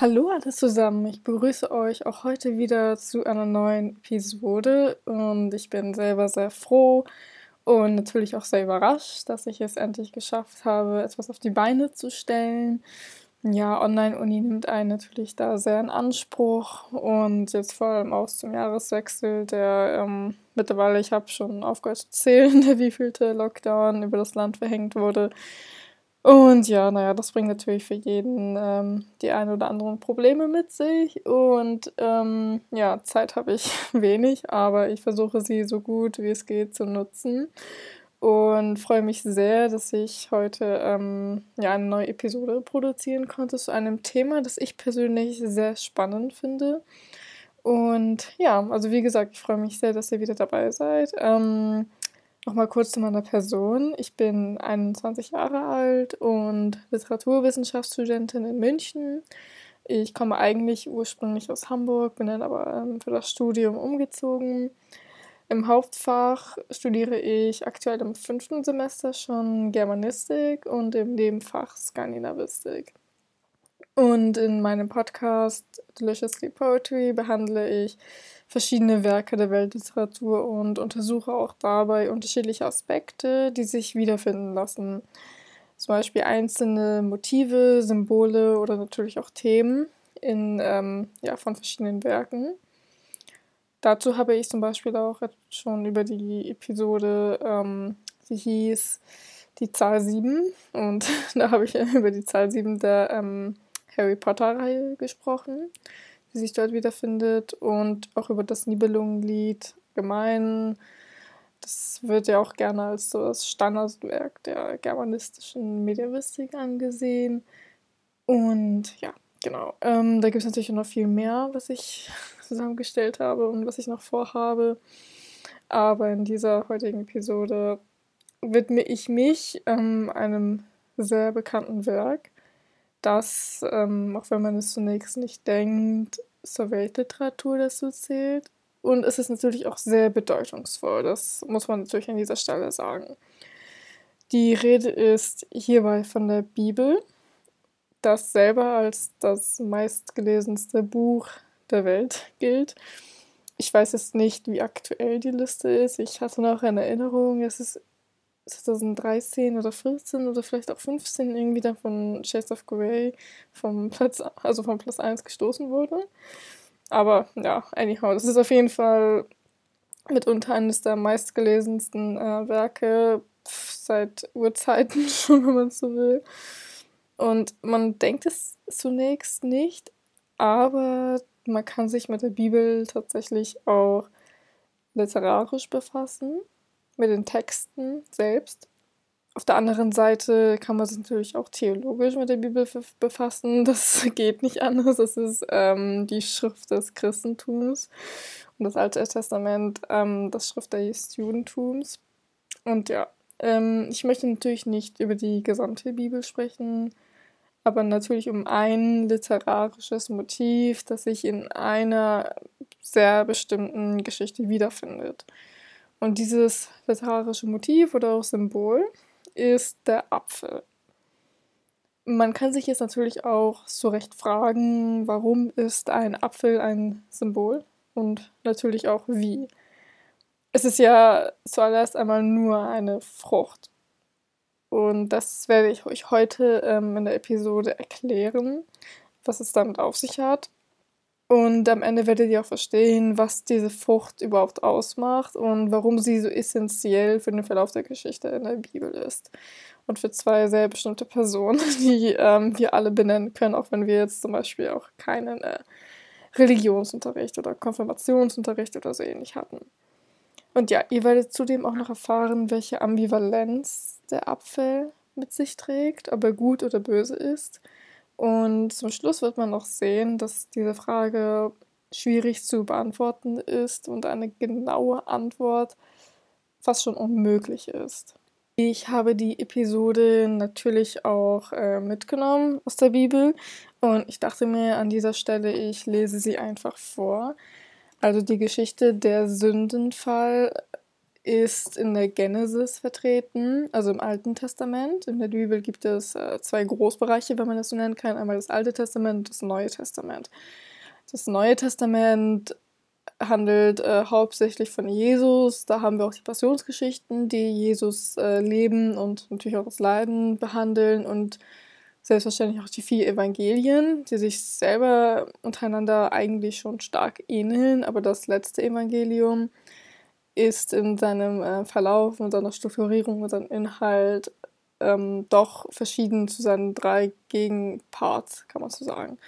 Hallo alle zusammen, ich begrüße euch auch heute wieder zu einer neuen Episode und ich bin selber sehr froh und natürlich auch sehr überrascht, dass ich es endlich geschafft habe, etwas auf die Beine zu stellen. Ja, Online-Uni nimmt einen natürlich da sehr in Anspruch und jetzt vor allem auch zum Jahreswechsel, der mittlerweile, ich habe schon aufgehört zu zählen, wievielte Lockdown über das Land verhängt wurde. Und ja, naja, das bringt natürlich für jeden die ein oder anderen Probleme mit sich. Und ja, Zeit habe ich wenig, aber ich versuche sie so gut wie es geht zu nutzen. Und freue mich sehr, dass ich heute eine neue Episode produzieren konnte zu einem Thema, das ich persönlich sehr spannend finde. Und ja, also wie gesagt, ich freue mich sehr, dass ihr wieder dabei seid. Nochmal kurz zu meiner Person. Ich bin 21 Jahre alt und Literaturwissenschaftsstudentin in München. Ich komme eigentlich ursprünglich aus Hamburg, bin dann aber für das Studium umgezogen. Im Hauptfach studiere ich aktuell im 5. Semester schon Germanistik und im Nebenfach Skandinavistik. Und in meinem Podcast Deliciously Poetry behandle ich verschiedene Werke der Weltliteratur und untersuche auch dabei unterschiedliche Aspekte, die sich wiederfinden lassen. Zum Beispiel einzelne Motive, Symbole oder natürlich auch Themen von verschiedenen Werken. Dazu habe ich zum Beispiel auch schon über die Episode, die hieß die Zahl 7. Und da habe ich über die Zahl 7 der Harry Potter-Reihe gesprochen, die sich dort wiederfindet, und auch über das Nibelungenlied allgemein. Das wird ja auch gerne als so das Standardwerk der germanistischen Mediävistik angesehen. Und ja, genau. Da gibt es natürlich noch viel mehr, was ich zusammengestellt habe und was ich noch vorhabe. Aber in dieser heutigen Episode widme ich mich einem sehr bekannten Werk, das, auch wenn man es zunächst nicht denkt, zur Weltliteratur dazu zählt. Und es ist natürlich auch sehr bedeutungsvoll, das muss man natürlich an dieser Stelle sagen. Die Rede ist hierbei von der Bibel, das selber als das meistgelesenste Buch der Welt gilt. Ich weiß jetzt nicht, wie aktuell die Liste ist. Ich hatte noch eine Erinnerung, es ist 2013 oder 14 oder vielleicht auch 15 irgendwie dann von Shades of Grey vom Platz 1 gestoßen wurde. Aber ja, anyhow, das ist auf jeden Fall mitunter eines der meistgelesensten Werke seit Urzeiten schon, wenn man so will. Und man denkt es zunächst nicht, aber man kann sich mit der Bibel tatsächlich auch literarisch befassen, mit den Texten selbst. Auf der anderen Seite kann man sich natürlich auch theologisch mit der Bibel befassen. Das geht nicht anders. Das ist die Schrift des Christentums und das Alte Testament, das Schrift des Judentums. Und ja, ich möchte natürlich nicht über die gesamte Bibel sprechen, aber natürlich um ein literarisches Motiv, das sich in einer sehr bestimmten Geschichte wiederfindet. Und dieses literarische Motiv oder auch Symbol ist der Apfel. Man kann sich jetzt natürlich auch zu Recht fragen, warum ist ein Apfel ein Symbol und natürlich auch wie. Es ist ja zuallererst einmal nur eine Frucht. Und das werde ich euch heute in der Episode erklären, was es damit auf sich hat. Und am Ende werdet ihr auch verstehen, was diese Frucht überhaupt ausmacht und warum sie so essentiell für den Verlauf der Geschichte in der Bibel ist. Und für zwei sehr bestimmte Personen, die wir alle benennen können, auch wenn wir jetzt zum Beispiel auch keinen Religionsunterricht oder Konfirmationsunterricht oder so ähnlich hatten. Und ja, ihr werdet zudem auch noch erfahren, welche Ambivalenz der Apfel mit sich trägt, ob er gut oder böse ist. Und zum Schluss wird man noch sehen, dass diese Frage schwierig zu beantworten ist und eine genaue Antwort fast schon unmöglich ist. Ich habe die Episode natürlich auch mitgenommen aus der Bibel und ich dachte mir an dieser Stelle, ich lese sie einfach vor. Also die Geschichte der Sündenfall ist in der Genesis vertreten, also im Alten Testament. In der Bibel gibt es zwei Großbereiche, wenn man das so nennen kann. Einmal das Alte Testament und das Neue Testament. Das Neue Testament handelt hauptsächlich von Jesus. Da haben wir auch die Passionsgeschichten, die Jesus Leben und natürlich auch das Leiden behandeln und selbstverständlich auch die vier Evangelien, die sich selber untereinander eigentlich schon stark ähneln, aber das letzte Evangelium ist in seinem Verlauf, in seiner Strukturierung, in seinem Inhalt doch verschieden zu seinen drei Gegenparts, kann man so sagen.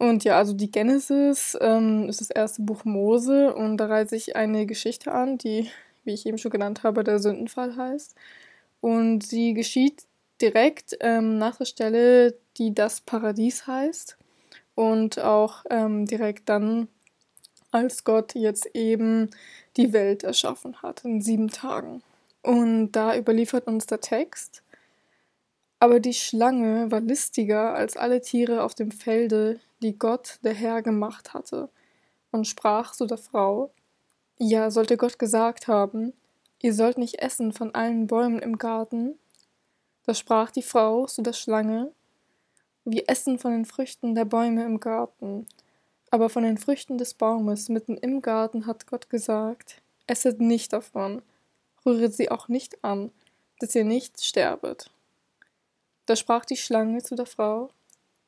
Und ja, also die Genesis ist das erste Buch Mose und da reiht sich eine Geschichte an, die, wie ich eben schon genannt habe, der Sündenfall heißt. Und sie geschieht direkt nach der Stelle, die das Paradies heißt und auch direkt dann, als Gott jetzt eben die Welt erschaffen hat, in 7 Tagen. Und da überliefert uns der Text: Aber die Schlange war listiger als alle Tiere auf dem Felde, die Gott, der Herr, gemacht hatte, und sprach zu der Frau: Ja, sollte Gott gesagt haben, ihr sollt nicht essen von allen Bäumen im Garten? Da sprach die Frau zu der Schlange: Wir essen von den Früchten der Bäume im Garten. Aber von den Früchten des Baumes mitten im Garten hat Gott gesagt: Esset nicht davon, rühret sie auch nicht an, dass ihr nicht sterbet. Da sprach die Schlange zu der Frau: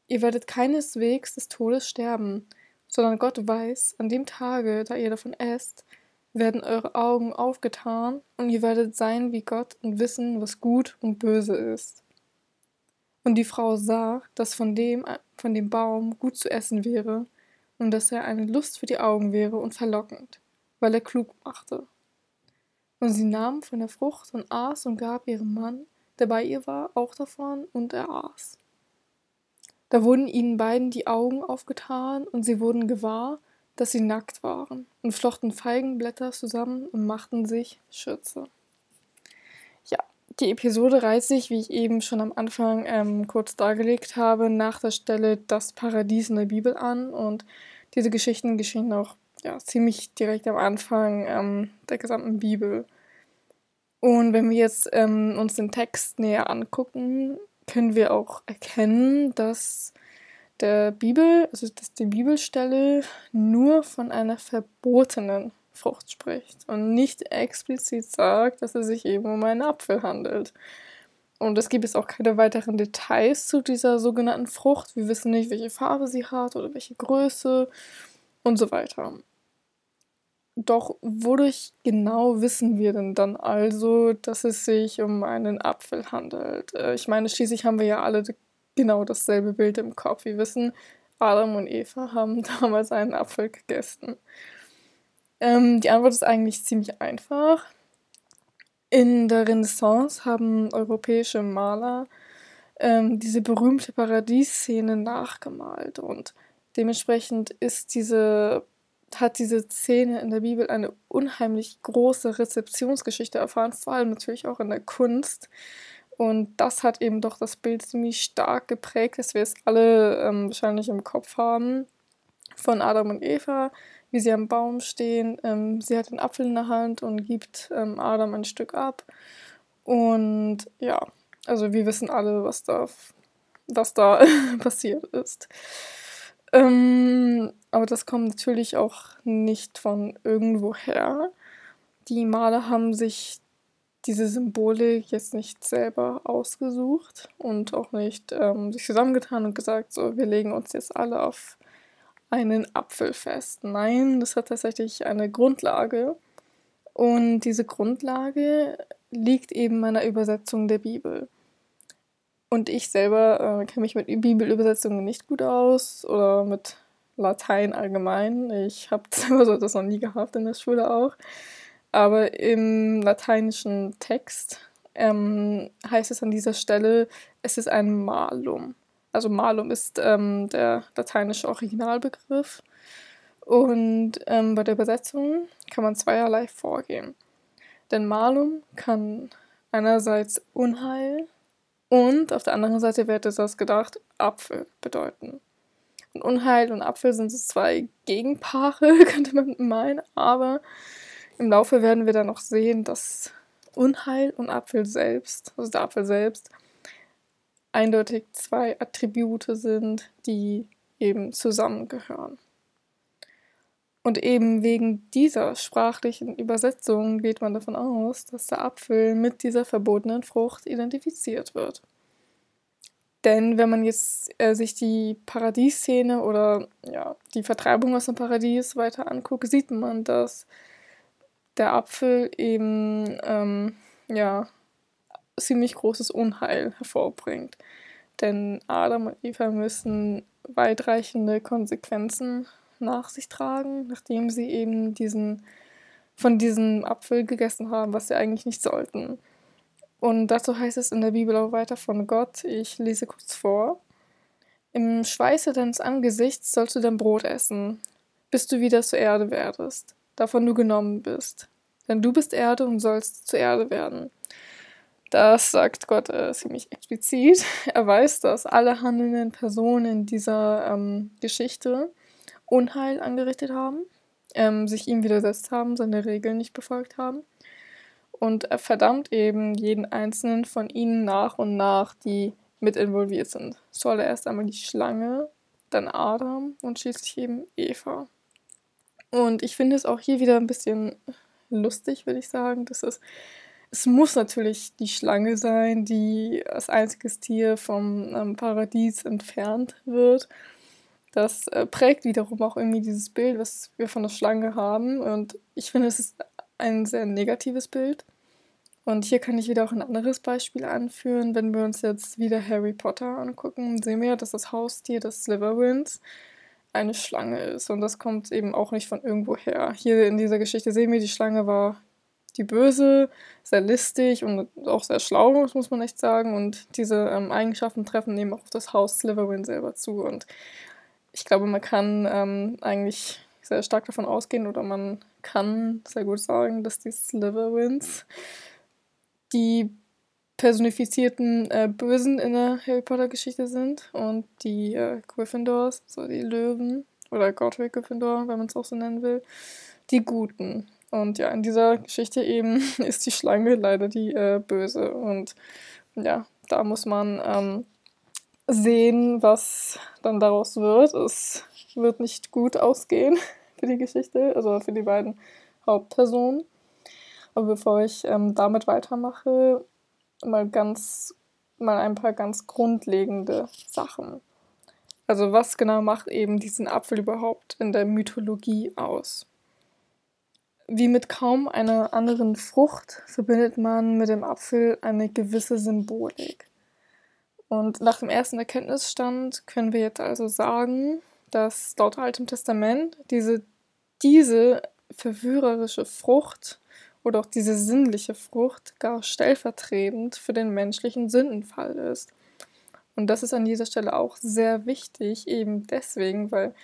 Ihr werdet keineswegs des Todes sterben, sondern Gott weiß, an dem Tage, da ihr davon esst, werden eure Augen aufgetan und ihr werdet sein wie Gott und wissen, was gut und böse ist. Und die Frau sah, dass von dem Baum gut zu essen wäre und dass er eine Lust für die Augen wäre und verlockend, weil er klug machte. Und sie nahm von der Frucht und aß und gab ihrem Mann, der bei ihr war, auch davon, und er aß. Da wurden ihnen beiden die Augen aufgetan und sie wurden gewahr, dass sie nackt waren und flochten Feigenblätter zusammen und machten sich Schürze. Ja, die Episode reiht sich, wie ich eben schon am Anfang kurz dargelegt habe, nach der Stelle das Paradies in der Bibel an und diese Geschichten geschehen auch ziemlich direkt am Anfang der gesamten Bibel. Und wenn wir jetzt uns den Text näher angucken, können wir auch erkennen, dass die Bibelstelle nur von einer verbotenen Frucht spricht und nicht explizit sagt, dass es sich eben um einen Apfel handelt. Und es gibt jetzt auch keine weiteren Details zu dieser sogenannten Frucht. Wir wissen nicht, welche Farbe sie hat oder welche Größe und so weiter. Doch wodurch genau wissen wir denn dann also, dass es sich um einen Apfel handelt? Ich meine, schließlich haben wir ja alle genau dasselbe Bild im Kopf. Wir wissen, Adam und Eva haben damals einen Apfel gegessen. Die Antwort ist eigentlich ziemlich einfach. In der Renaissance haben europäische Maler diese berühmte Paradiesszene nachgemalt und dementsprechend hat diese Szene in der Bibel eine unheimlich große Rezeptionsgeschichte erfahren, vor allem natürlich auch in der Kunst. Und das hat eben doch das Bild ziemlich stark geprägt, dass wir es alle wahrscheinlich im Kopf haben. Von Adam und Eva, wie sie am Baum stehen. Sie hat den Apfel in der Hand und gibt Adam ein Stück ab. Und ja, also wir wissen alle, was da passiert ist. Aber das kommt natürlich auch nicht von irgendwoher. Die Maler haben sich diese Symbolik jetzt nicht selber ausgesucht und auch nicht sich zusammengetan und gesagt, so, wir legen uns jetzt alle auf einen Apfel fest. Nein, das hat tatsächlich eine Grundlage und diese Grundlage liegt eben meiner Übersetzung der Bibel. Und ich selber kenne mich mit Bibelübersetzungen nicht gut aus oder mit Latein allgemein. Ich habe selber so das noch nie gehabt in der Schule auch. Aber im lateinischen Text heißt es an dieser Stelle, es ist ein Malum. Also Malum ist der lateinische Originalbegriff. Und bei der Übersetzung kann man zweierlei vorgehen. Denn Malum kann einerseits Unheil und auf der anderen Seite wird es das gedacht Apfel bedeuten. Und Unheil und Apfel sind so zwei Gegenpaare, könnte man meinen, aber Im Laufe werden wir dann noch sehen, dass Unheil und Apfel selbst, also der Apfel selbst, eindeutig zwei Attribute sind, die eben zusammengehören. Und eben wegen dieser sprachlichen Übersetzung geht man davon aus, dass der Apfel mit dieser verbotenen Frucht identifiziert wird. Denn wenn man jetzt sich die Paradiesszene oder ja, die Vertreibung aus dem Paradies weiter anguckt, sieht man, dass der Apfel eben ziemlich großes Unheil hervorbringt. Denn Adam und Eva müssen weitreichende Konsequenzen nach sich tragen, nachdem sie eben von diesem Apfel gegessen haben, was sie eigentlich nicht sollten. Und dazu heißt es in der Bibel auch weiter von Gott, ich lese kurz vor. Im Schweiße deines Angesichts sollst du dein Brot essen, bis du wieder zur Erde werdest, davon du genommen bist. Denn du bist Erde und sollst zur Erde werden. Das sagt Gott ziemlich explizit. Er weiß, dass alle handelnden Personen dieser Geschichte Unheil angerichtet haben, sich ihm widersetzt haben, seine Regeln nicht befolgt haben. Und er verdammt eben jeden Einzelnen von ihnen nach und nach, die mit involviert sind. Zuallererst einmal die Schlange, dann Adam und schließlich eben Eva. Und ich finde es auch hier wieder ein bisschen lustig, würde ich sagen, dass es muss natürlich die Schlange sein, die als einziges Tier vom Paradies entfernt wird. Das prägt wiederum auch irgendwie dieses Bild, was wir von der Schlange haben. Und ich finde, es ist ein sehr negatives Bild. Und hier kann ich wieder auch ein anderes Beispiel anführen. Wenn wir uns jetzt wieder Harry Potter angucken, sehen wir, dass das Haustier des Slytherins eine Schlange ist. Und das kommt eben auch nicht von irgendwo her. Hier in dieser Geschichte sehen wir, die Schlange war die Böse, sehr listig und auch sehr schlau, das muss man echt sagen. Und diese Eigenschaften treffen eben auch auf das Haus Slytherin selber zu. Und ich glaube, man kann eigentlich sehr stark davon ausgehen, oder man kann sehr gut sagen, dass die Slytherins die personifizierten Bösen in der Harry Potter-Geschichte sind und die Gryffindors, so die Löwen, oder Godric Gryffindor, wenn man es auch so nennen will, die Guten. Und ja, in dieser Geschichte eben ist die Schlange leider die Böse. Und ja, da muss man sehen, was dann daraus wird. Es wird nicht gut ausgehen für die Geschichte, also für die beiden Hauptpersonen. Aber bevor ich damit weitermache, mal ein paar ganz grundlegende Sachen. Also was genau macht eben diesen Apfel überhaupt in der Mythologie aus? Wie mit kaum einer anderen Frucht verbindet man mit dem Apfel eine gewisse Symbolik. Und nach dem ersten Erkenntnisstand können wir jetzt also sagen, dass laut Altem Testament diese verführerische Frucht oder auch diese sinnliche Frucht gar stellvertretend für den menschlichen Sündenfall ist. Und das ist an dieser Stelle auch sehr wichtig, eben deswegen, weil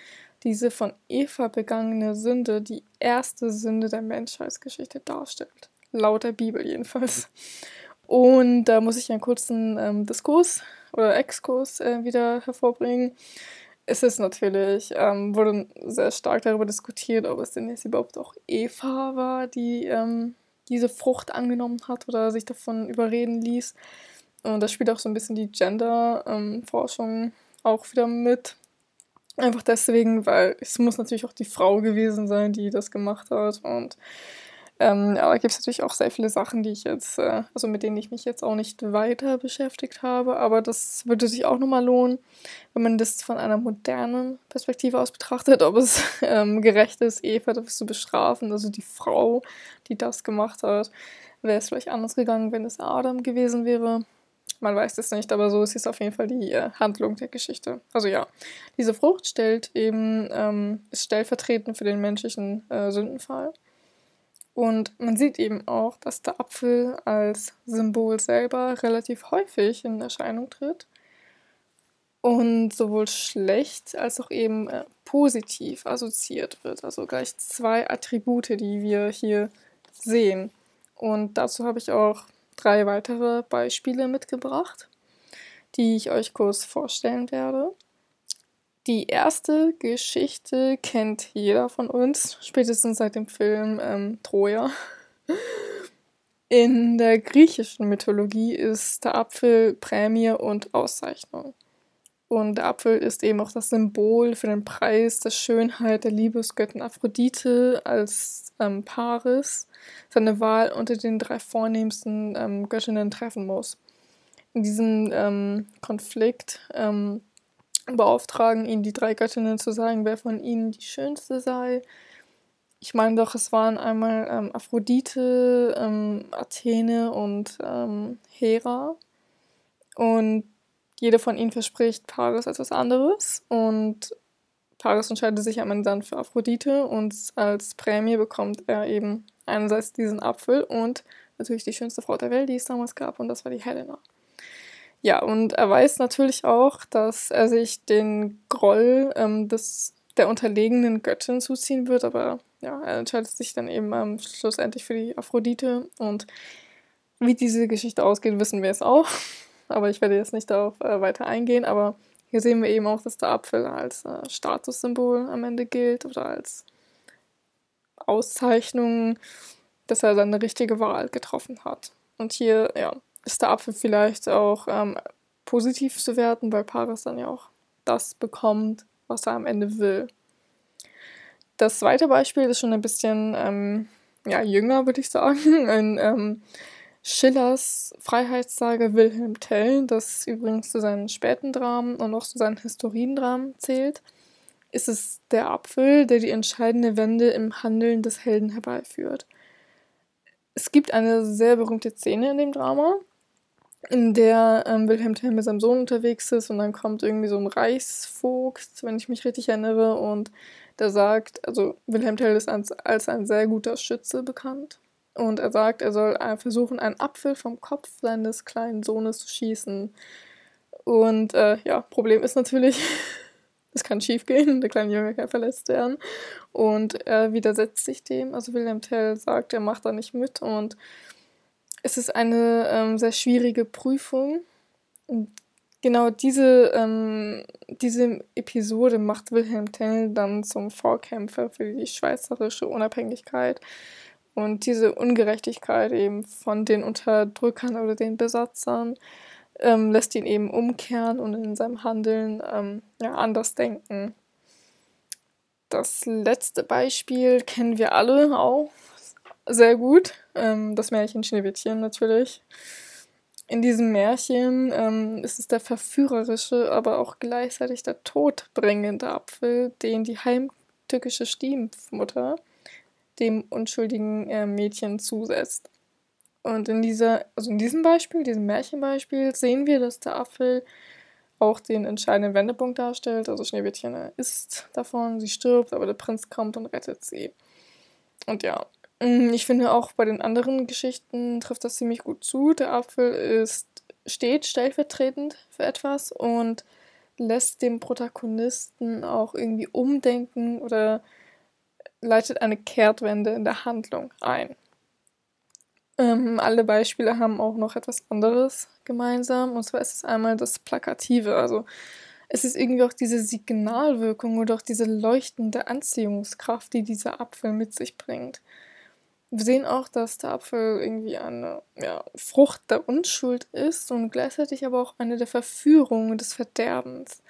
diese von Eva begangene Sünde die erste Sünde der Menschheitsgeschichte darstellt. Laut der Bibel jedenfalls. Und da muss ich einen kurzen Exkurs wieder hervorbringen. Es ist natürlich, wurde sehr stark darüber diskutiert, ob es denn jetzt überhaupt auch Eva war, die diese Frucht angenommen hat oder sich davon überreden ließ. Und da spielt auch so ein bisschen die Gender-Forschung auch wieder mit. Einfach deswegen, weil es muss natürlich auch die Frau gewesen sein, die das gemacht hat. Und ja, da gibt es natürlich auch sehr viele Sachen, die ich jetzt, mit denen ich mich jetzt auch nicht weiter beschäftigt habe. Aber das würde sich auch nochmal lohnen, wenn man das von einer modernen Perspektive aus betrachtet, ob es gerecht ist, Eva dafür zu bestrafen, also die Frau, die das gemacht hat. Wäre es vielleicht anders gegangen, wenn es Adam gewesen wäre? Man weiß es nicht, aber so ist es auf jeden Fall die Handlung der Geschichte. Also ja, diese Frucht ist stellvertretend für den menschlichen Sündenfall. Und man sieht eben auch, dass der Apfel als Symbol selber relativ häufig in Erscheinung tritt. Und sowohl schlecht als auch eben positiv assoziiert wird. Also gleich zwei Attribute, die wir hier sehen. Und dazu habe ich auch 3 weitere Beispiele mitgebracht, die ich euch kurz vorstellen werde. Die erste Geschichte kennt jeder von uns, spätestens seit dem Film Troja. In der griechischen Mythologie ist der Apfel Prämie und Auszeichnung. Und der Apfel ist eben auch das Symbol für den Preis der Schönheit der Liebesgöttin Aphrodite als Paris seine Wahl unter den drei vornehmsten Göttinnen treffen muss. In diesem Konflikt beauftragen ihn die drei Göttinnen zu sagen, wer von ihnen die schönste sei. Ich meine doch, es waren einmal Aphrodite, Athene und Hera. Und jede von ihnen verspricht Paris etwas anderes. Und Paris entscheidet sich am Ende dann für Aphrodite. Und als Prämie bekommt er eben einerseits diesen Apfel und natürlich die schönste Frau der Welt, die es damals gab. Und das war die Helena. Ja, und er weiß natürlich auch, dass er sich den Groll der unterlegenen Göttin zuziehen wird, aber ja, er entscheidet sich dann eben schlussendlich für die Aphrodite, und wie diese Geschichte ausgeht, wissen wir es auch, aber ich werde jetzt nicht darauf weiter eingehen, aber hier sehen wir eben auch, dass der Apfel als Statussymbol am Ende gilt oder als Auszeichnung, dass er dann eine richtige Wahl getroffen hat. Und hier, ja, ist der Apfel vielleicht auch positiv zu werten, weil Paris dann ja auch das bekommt, was er am Ende will. Das zweite Beispiel ist schon ein bisschen jünger, würde ich sagen, in Schillers Freiheitssage Wilhelm Tell, das übrigens zu seinen späten Dramen und auch zu seinen Historiendramen zählt, ist es der Apfel, der die entscheidende Wende im Handeln des Helden herbeiführt. Es gibt eine sehr berühmte Szene in dem Drama, in der Wilhelm Tell mit seinem Sohn unterwegs ist und dann kommt irgendwie so ein Reichsvogt, wenn ich mich richtig erinnere, und der sagt, also Wilhelm Tell ist als ein sehr guter Schütze bekannt, und er sagt, er soll versuchen, einen Apfel vom Kopf seines kleinen Sohnes zu schießen. Und Problem ist natürlich, es kann schief gehen, der kleine Junge kann verletzt werden, und er widersetzt sich dem, also Wilhelm Tell sagt, er macht da nicht mit, und es ist eine sehr schwierige Prüfung. Und genau diese Episode macht Wilhelm Tell dann zum Vorkämpfer für die schweizerische Unabhängigkeit. Und diese Ungerechtigkeit eben von den Unterdrückern oder den Besatzern lässt ihn eben umkehren und in seinem Handeln anders denken. Das letzte Beispiel kennen wir alle auch sehr gut, das Märchen Schneewittchen natürlich. In diesem Märchen ist es der verführerische, aber auch gleichzeitig der todbringende Apfel, den die heimtückische Stiefmutter dem unschuldigen Mädchen zusetzt. Und in diesem Märchenbeispiel, sehen wir, dass der Apfel auch den entscheidenden Wendepunkt darstellt. Also Schneewittchen isst davon, sie stirbt, aber der Prinz kommt und rettet sie. Und ja, ich finde auch bei den anderen Geschichten trifft das ziemlich gut zu. Der Apfel steht stellvertretend für etwas und lässt dem Protagonisten auch irgendwie umdenken oder leitet eine Kehrtwende in der Handlung ein. Alle Beispiele haben auch noch etwas anderes gemeinsam, und zwar ist es einmal das Plakative. Also es ist irgendwie auch diese Signalwirkung oder auch diese leuchtende Anziehungskraft, die dieser Apfel mit sich bringt. Wir sehen auch, dass der Apfel irgendwie eine Frucht der Unschuld ist und gleichzeitig aber auch eine der Verführung und des Verderbens.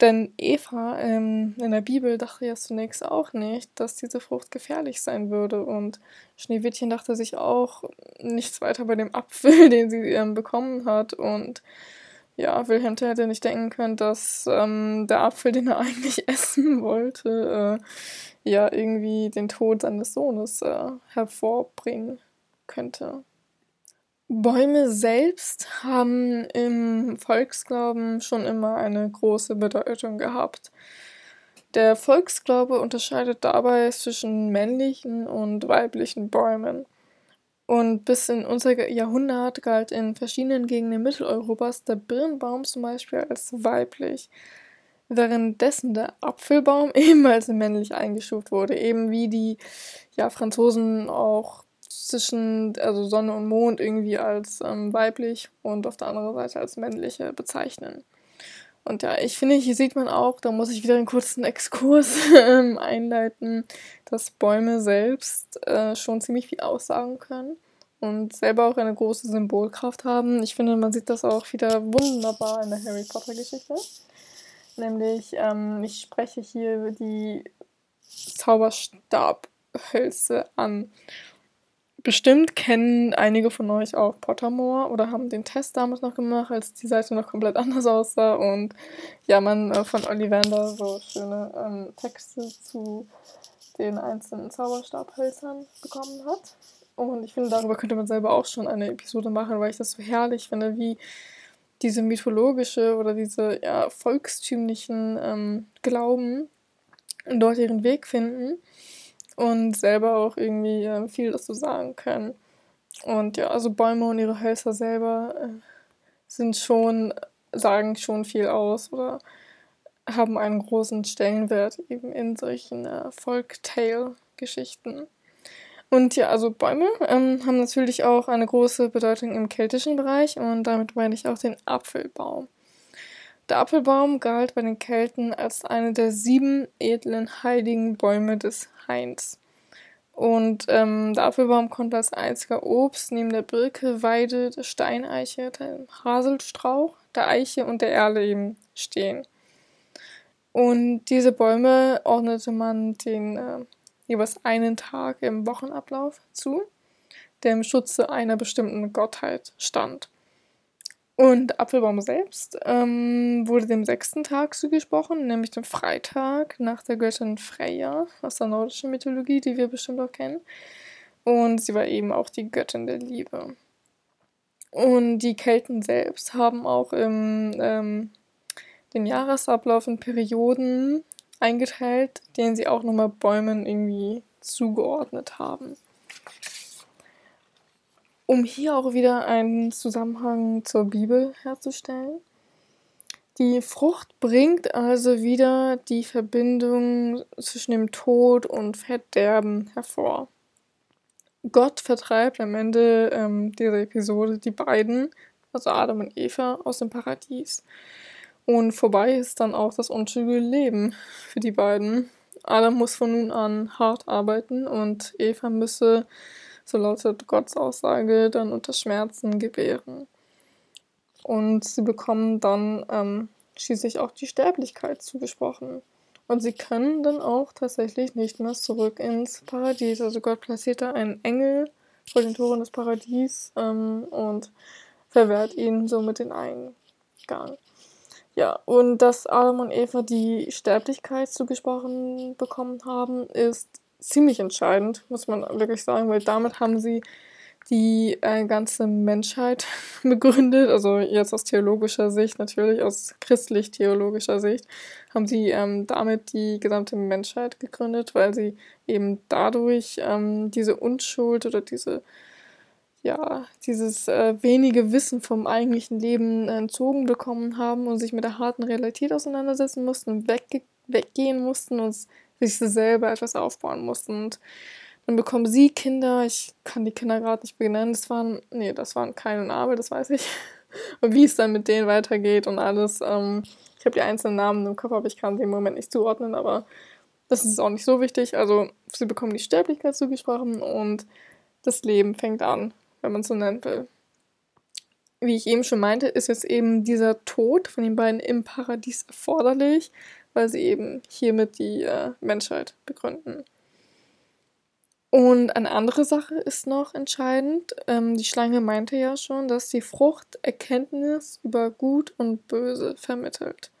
Denn Eva in der Bibel dachte ja zunächst auch nicht, dass diese Frucht gefährlich sein würde. Und Schneewittchen dachte sich auch nichts weiter bei dem Apfel, den sie bekommen hat. Und ja, Wilhelm Tell hätte nicht denken können, dass der Apfel, den er eigentlich essen wollte, irgendwie den Tod seines Sohnes hervorbringen könnte. Bäume selbst haben im Volksglauben schon immer eine große Bedeutung gehabt. Der Volksglaube unterscheidet dabei zwischen männlichen und weiblichen Bäumen. Und bis in unser Jahrhundert galt in verschiedenen Gegenden Mitteleuropas der Birnbaum zum Beispiel als weiblich, währenddessen der Apfelbaum eben als männlich eingestuft wurde, eben wie die Franzosen auch zwischen Sonne und Mond irgendwie als weiblich und auf der anderen Seite als männliche bezeichnen. Und ja, ich finde, hier sieht man auch, da muss ich wieder einen kurzen Exkurs einleiten, dass Bäume selbst schon ziemlich viel aussagen können und selber auch eine große Symbolkraft haben. Ich finde, man sieht das auch wieder wunderbar in der Harry Potter Geschichte. Nämlich, ich spreche hier die Zauberstabhölzer an. Bestimmt kennen einige von euch auch Pottermore oder haben den Test damals noch gemacht, als die Seite noch komplett anders aussah und ja, man von Ollivander so schöne Texte zu den einzelnen Zauberstabhölzern bekommen hat. Und ich finde, darüber könnte man selber auch schon eine Episode machen, weil ich das so herrlich finde, wie diese mythologische oder diese ja, volkstümlichen Glauben dort ihren Weg finden. Und selber auch irgendwie viel dazu sagen können. Und ja, also Bäume und ihre Hölzer selber sagen schon viel aus oder haben einen großen Stellenwert eben in solchen Folktale-Geschichten. Und ja, also Bäume haben natürlich auch eine große Bedeutung im keltischen Bereich und damit meine ich auch den Apfelbaum. Der Apfelbaum galt bei den Kelten als eine der 7 edlen heiligen Bäume des Hains. Und der Apfelbaum konnte als einziger Obst neben der Birke, Weide, der Steineiche, dem Haselstrauch, der Eiche und der Erle eben stehen. Und diese Bäume ordnete man den jeweils einen Tag im Wochenablauf zu, der im Schutze einer bestimmten Gottheit stand. Und der Apfelbaum selbst wurde dem 6. Tag zugesprochen, nämlich dem Freitag nach der Göttin Freya aus der nordischen Mythologie, die wir bestimmt auch kennen. Und sie war eben auch die Göttin der Liebe. Und die Kelten selbst haben auch den Jahresablauf in Perioden eingeteilt, denen sie auch nochmal Bäumen irgendwie zugeordnet haben. Um hier auch wieder einen Zusammenhang zur Bibel herzustellen. Die Frucht bringt also wieder die Verbindung zwischen dem Tod und Verderben hervor. Gott vertreibt am Ende dieser Episode die beiden, also Adam und Eva, aus dem Paradies. Und vorbei ist dann auch das unschuldige Leben für die beiden. Adam muss von nun an hart arbeiten und Eva müsse, so lautet Gottes Aussage, dann unter Schmerzen gebären. Und sie bekommen dann schließlich auch die Sterblichkeit zugesprochen. Und sie können dann auch tatsächlich nicht mehr zurück ins Paradies. Also Gott platziert da einen Engel vor den Toren des Paradies und verwehrt ihnen somit den Eingang. Ja, und dass Adam und Eva die Sterblichkeit zugesprochen bekommen haben, ist ziemlich entscheidend, muss man wirklich sagen, weil damit haben sie die ganze Menschheit begründet, also jetzt aus theologischer Sicht natürlich, aus christlich-theologischer Sicht, haben sie damit die gesamte Menschheit gegründet, weil sie eben dadurch diese Unschuld oder dieses wenige Wissen vom eigentlichen Leben entzogen bekommen haben und sich mit der harten Realität auseinandersetzen mussten und weggehen mussten und sich selber etwas aufbauen mussten. Und dann bekommen sie Kinder, ich kann die Kinder gerade nicht benennen, das waren Kain und Abel, das weiß ich. Und wie es dann mit denen weitergeht und alles. Ich habe die einzelnen Namen im Kopf, aber ich kann sie im Moment nicht zuordnen, aber das ist auch nicht so wichtig. Also sie bekommen die Sterblichkeit zugesprochen und das Leben fängt an, wenn man es so nennen will. Wie ich eben schon meinte, ist jetzt eben dieser Tod von den beiden im Paradies erforderlich, weil sie eben hiermit die Menschheit begründen. Und eine andere Sache ist noch entscheidend. Die Schlange meinte ja schon, dass die Frucht Erkenntnis über Gut und Böse vermittelt.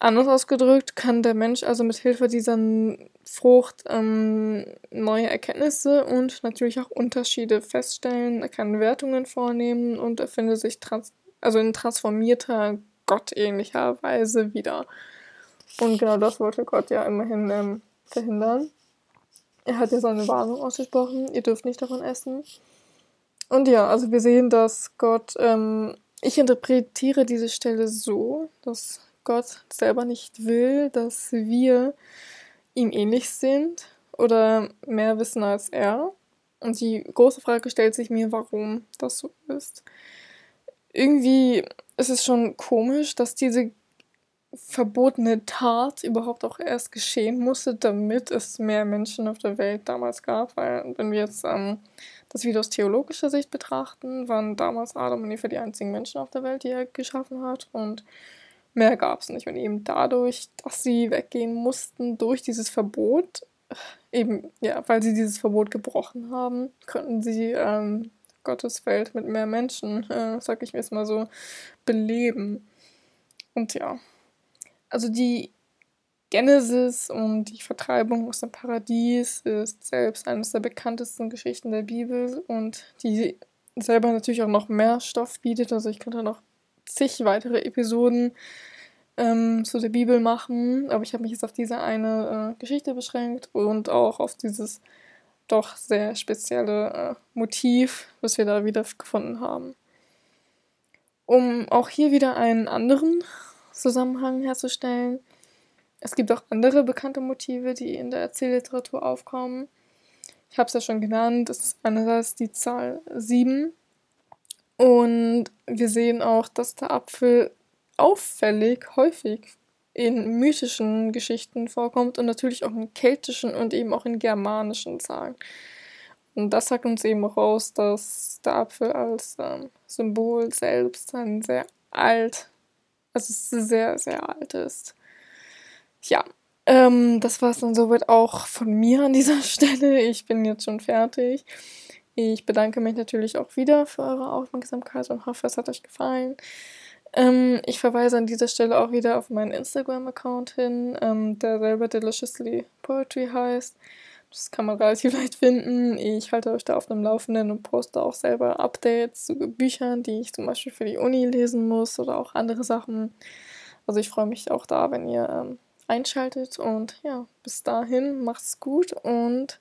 Anders ausgedrückt kann der Mensch also mit Hilfe dieser Frucht neue Erkenntnisse und natürlich auch Unterschiede feststellen. Er kann Wertungen vornehmen und er findet sich in transformierter, gottähnlicher Weise wieder. Und genau das wollte Gott ja immerhin verhindern. Er hat ja seine Warnung ausgesprochen, ihr dürft nicht davon essen. Und ja, also wir sehen, dass Gott, ich interpretiere diese Stelle so, dass Gott selber nicht will, dass wir ihm ähnlich sind oder mehr wissen als er. Und die große Frage stellt sich mir, warum das so ist. irgendwie ist es schon komisch, dass diese verbotene Tat überhaupt auch erst geschehen musste, damit es mehr Menschen auf der Welt damals gab. Weil wenn wir jetzt das Video aus theologischer Sicht betrachten, waren damals Adam und Eva die einzigen Menschen auf der Welt, die er geschaffen hat. Und mehr gab es nicht. Und eben dadurch, dass sie weggehen mussten durch dieses Verbot, eben, ja, weil sie dieses Verbot gebrochen haben, könnten sie Gottes Welt mit mehr Menschen, sag ich mir jetzt mal so, beleben. Und ja, also die Genesis und die Vertreibung aus dem Paradies ist selbst eines der bekanntesten Geschichten der Bibel und die selber natürlich auch noch mehr Stoff bietet. Also ich könnte noch zig weitere Episoden zu der Bibel machen, aber ich habe mich jetzt auf diese eine Geschichte beschränkt und auch auf dieses doch sehr spezielle Motiv, was wir da wieder gefunden haben. Um auch hier wieder einen anderen Zusammenhang herzustellen, es gibt auch andere bekannte Motive, die in der Erzählliteratur aufkommen. Ich habe es ja schon genannt, das ist einerseits die Zahl 7 und wir sehen auch, dass der Apfel auffällig häufig in mythischen Geschichten vorkommt und natürlich auch in keltischen und eben auch in germanischen Sagen. Und das sagt uns eben auch aus, dass der Apfel als Symbol selbst ein sehr, sehr alt ist. Ja, das war es dann soweit auch von mir an dieser Stelle. Ich bin jetzt schon fertig. Ich bedanke mich natürlich auch wieder für eure Aufmerksamkeit und hoffe, es hat euch gefallen. Ich verweise an dieser Stelle auch wieder auf meinen Instagram-Account hin, der selber Deliciously Poetry heißt. Das kann man relativ leicht finden. Ich halte euch da auf dem Laufenden und poste auch selber Updates zu Büchern, die ich zum Beispiel für die Uni lesen muss oder auch andere Sachen. Also ich freue mich auch da, wenn ihr einschaltet. Und ja, bis dahin, macht's gut und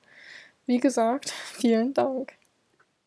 wie gesagt, vielen Dank.